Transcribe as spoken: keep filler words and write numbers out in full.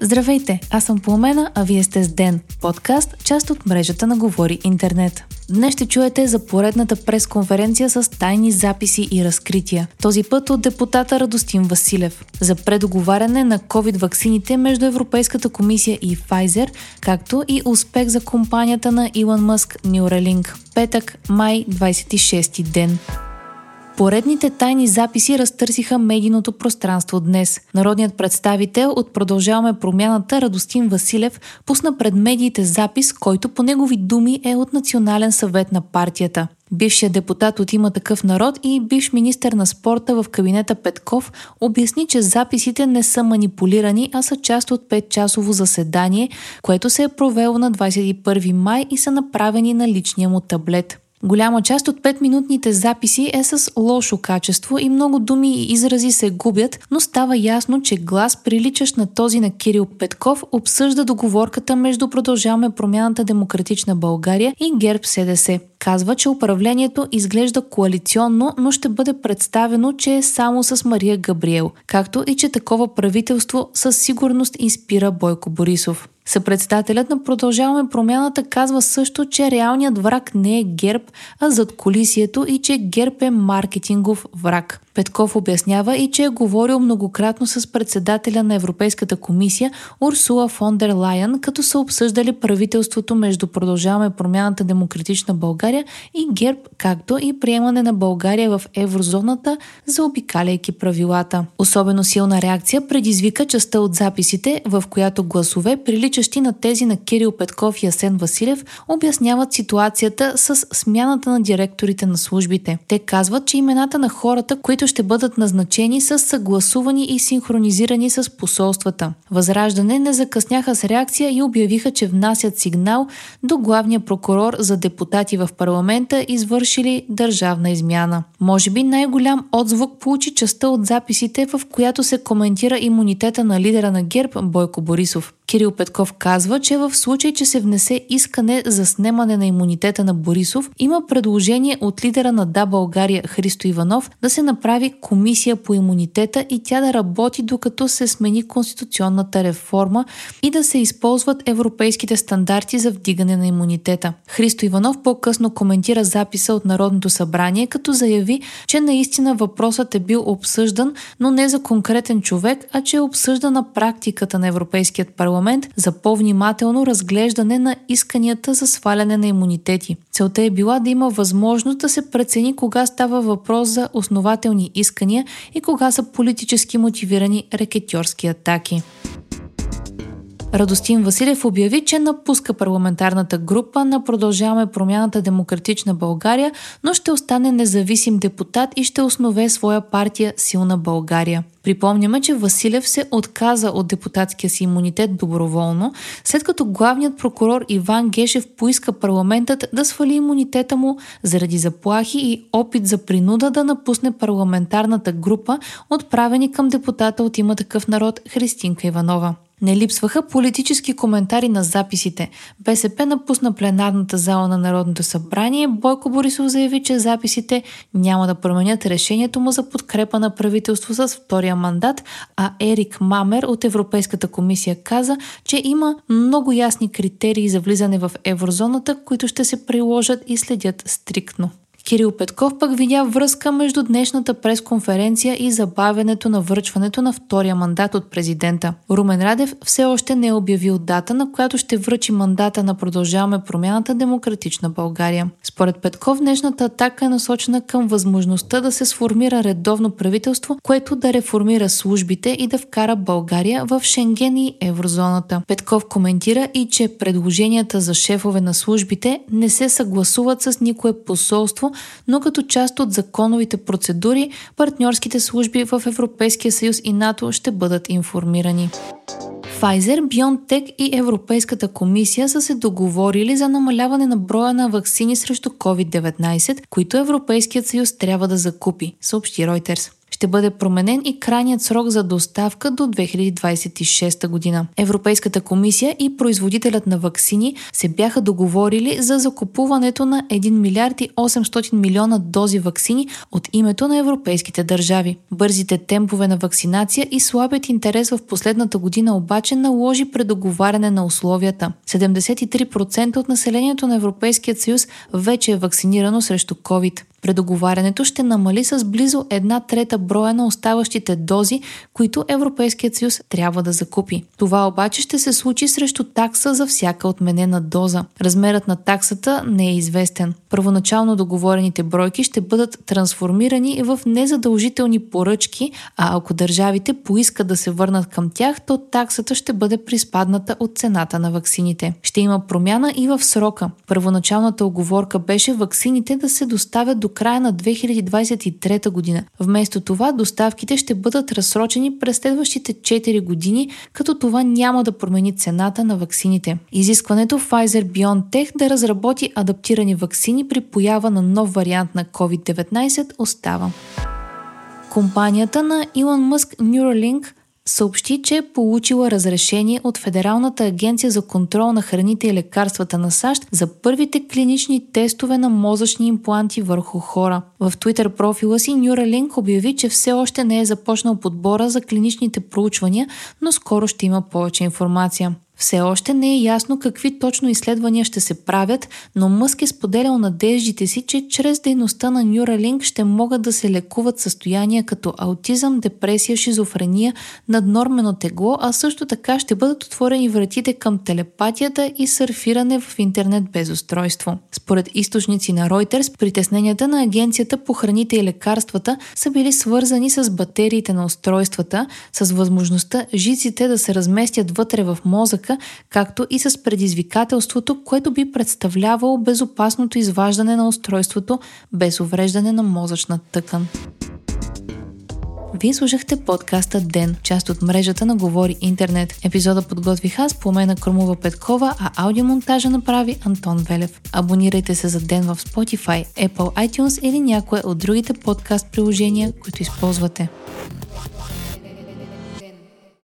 Здравейте, аз съм Пламена, а вие сте с Ден, подкаст, част от мрежата на Говори Интернет. Днес ще чуете за поредната пресконференция с тайни записи и разкрития, този път от депутата Радостин Василев, за предоговаряне на COVID-ваксините между Европейската комисия и Pfizer, както и успех за компанията на Илон Мъск Neuralink. Петък, май, двадесет и шести ден. Поредните тайни записи разтърсиха медийното пространство днес. Народният представител от Продължаваме промяната Радостин Василев пусна пред медиите запис, който по негови думи е от Национален съвет на партията. Бившият депутат от Има такъв народ и бивш министър на спорта в кабинета Петков обясни, че записите не са манипулирани, а са част от петчасово заседание, което се е провело на двадесет и първи май и са направени на личния му таблет. Голяма част от петминутните записи е с лошо качество и много думи и изрази се губят, но става ясно, че глас, приличащ на този на Кирил Петков, обсъжда договорката между Продължаваме промяната Демократична България и ГЕРБ-СДС. Казва, че управлението изглежда коалиционно, но ще бъде представено, че е само с Мария Габриел, както и че такова правителство със сигурност инспира Бойко Борисов. Съпредседателят на Продължаваме промяната казва също, че реалният враг не е ГЕРБ, а зад колисието и че ГЕРБ е маркетингов враг. Петков обяснява и че е говорил многократно с председателя на Европейската комисия Урсула фон дер Лайен, като са обсъждали правителството между Продължаваме промяната Демократична България и ГЕРБ, както и приемане на България в еврозоната, заобикаляйки правилата. Особено силна реакция предизвика частта от записите, в която гласове, приличащи на тези на Кирил Петков и Асен Василев, обясняват ситуацията с смяната на директорите на службите. Те казват, че имената на хората, които ще бъдат назначени, са съгласувани и синхронизирани с посолствата. Възраждане не закъсняха с реакция и обявиха, че внасят сигнал до главния прокурор за депутати в парламента, извършили държавна измяна. Може би най-голям отзвук получи частта от записите, в която се коментира имунитета на лидера на ГЕРБ Бойко Борисов. Кирил Петков казва, че в случай, че се внесе искане за снемане на имунитета на Борисов, има предложение от лидера на Да България Христо Иванов да се направи комисия по имунитета и тя да работи докато се смени конституционната реформа и да се използват европейските стандарти за вдигане на имунитета. Христо Иванов по-късно коментира записа от Народното събрание, като заяви, че наистина въпросът е бил обсъждан, но не за конкретен човек, а че е обсъждана практиката на Европейският парламент за по-внимателно разглеждане на исканията за сваляне на имунитети. Целта е била да има възможност да се прецени кога става въпрос за основателни искания и кога са политически мотивирани рекетьорски атаки. Радостин Василев обяви, че напуска парламентарната група на Продължаваме промяната Демократична България, но ще остане независим депутат и ще основе своя партия Силна България. Припомняме, че Василев се отказа от депутатския си имунитет доброволно, след като главният прокурор Иван Гешев поиска парламентът да свали имунитета му заради заплахи и опит за принуда да напусне парламентарната група, отправени към депутата от Има такъв народ Христинка Иванова. Не липсваха политически коментари на записите. БСП напусна пленарната зала на Народното събрание. Бойко Борисов заяви, че записите няма да променят решението му за подкрепа на правителство с втория мандат, а Ерик Мамер от Европейската комисия каза, че има много ясни критерии за влизане в еврозоната, които ще се приложат и следят стриктно. Кирил Петков пък видя връзка между днешната пресконференция и забавянето на връчването на втория мандат от президента. Румен Радев все още не е обявил дата, на която ще връчи мандата на Продължаваме промяната Демократична България. Според Петков, днешната атака е насочена към възможността да се сформира редовно правителство, което да реформира службите и да вкара България в Шенген и еврозоната. Петков коментира и, че предложенията за шефове на службите не се съгласуват с никое посолство, но като част от законовите процедури, партньорските служби в Европейския съюз и НАТО ще бъдат информирани. Pfizer, BioNTech и Европейската комисия са се договорили за намаляване на броя на ваксини срещу ковид деветнайсет, които Европейският съюз трябва да закупи, съобщи Reuters. ще бъде променен и крайният срок за доставка до две хиляди двадесет и шеста година. Европейската комисия и производителят на ваксини се бяха договорили за закупуването на един милиард и осемстотин милиона дози ваксини от името на европейските държави. Бързите темпове на вакцинация и слабият интерес в последната година обаче наложи предоговаряне на условията. седемдесет и три процента от населението на Европейския съюз вече е вакцинирано срещу COVID. Предоговарянето ще намали с близо една трета броя на оставащите дози, които Европейският съюз трябва да закупи. Това обаче ще се случи срещу такса за всяка отменена доза. Размерът на таксата не е известен. Първоначално договорените бройки ще бъдат трансформирани в незадължителни поръчки, а ако държавите поискат да се върнат към тях, то таксата ще бъде приспадната от цената на ваксините. Ще има промяна и в срока. Първоначалната уговорка беше ваксините да се доставят до до края на две хиляди двадесет и трета година. Вместо това доставките ще бъдат разсрочени през следващите четири години, като това няма да промени цената на ваксините. Изискването Pfizer BioNTech да разработи адаптирани ваксини при поява на нов вариант на ковид деветнайсет остава. Компанията на Илон Мъск Neuralink съобщи, че е получила разрешение от Федералната агенция за контрол на храните и лекарствата на САЩ за първите клинични тестове на мозъчни импланти върху хора. В Twitter профила си Neuralink обяви, че все още не е започнал подбора за клиничните проучвания, но скоро ще има повече информация. Все още не е ясно какви точно изследвания ще се правят, но Мъск е споделял надеждите си, че чрез дейността на Neuralink ще могат да се лекуват състояния като аутизъм, депресия, шизофрения, наднормено тегло, а също така ще бъдат отворени вратите към телепатията и сърфиране в интернет без устройство. Според източници на Reuters, притесненията на агенцията по храните и лекарствата са били свързани с батериите на устройствата, с възможността жиците да се разместят вътре в мозъка, както и с предизвикателството, което би представлявало безопасното изваждане на устройството без увреждане на мозъчна тъкан. Вие слушахте подкаста Ден, част от мрежата на Говори Интернет. Епизода подготвих аз, Пламена Кърмува Петкова, а аудиомонтажа направи Антон Велев. Абонирайте се за Ден в Spotify, Apple iTunes или някое от другите подкаст приложения, които използвате.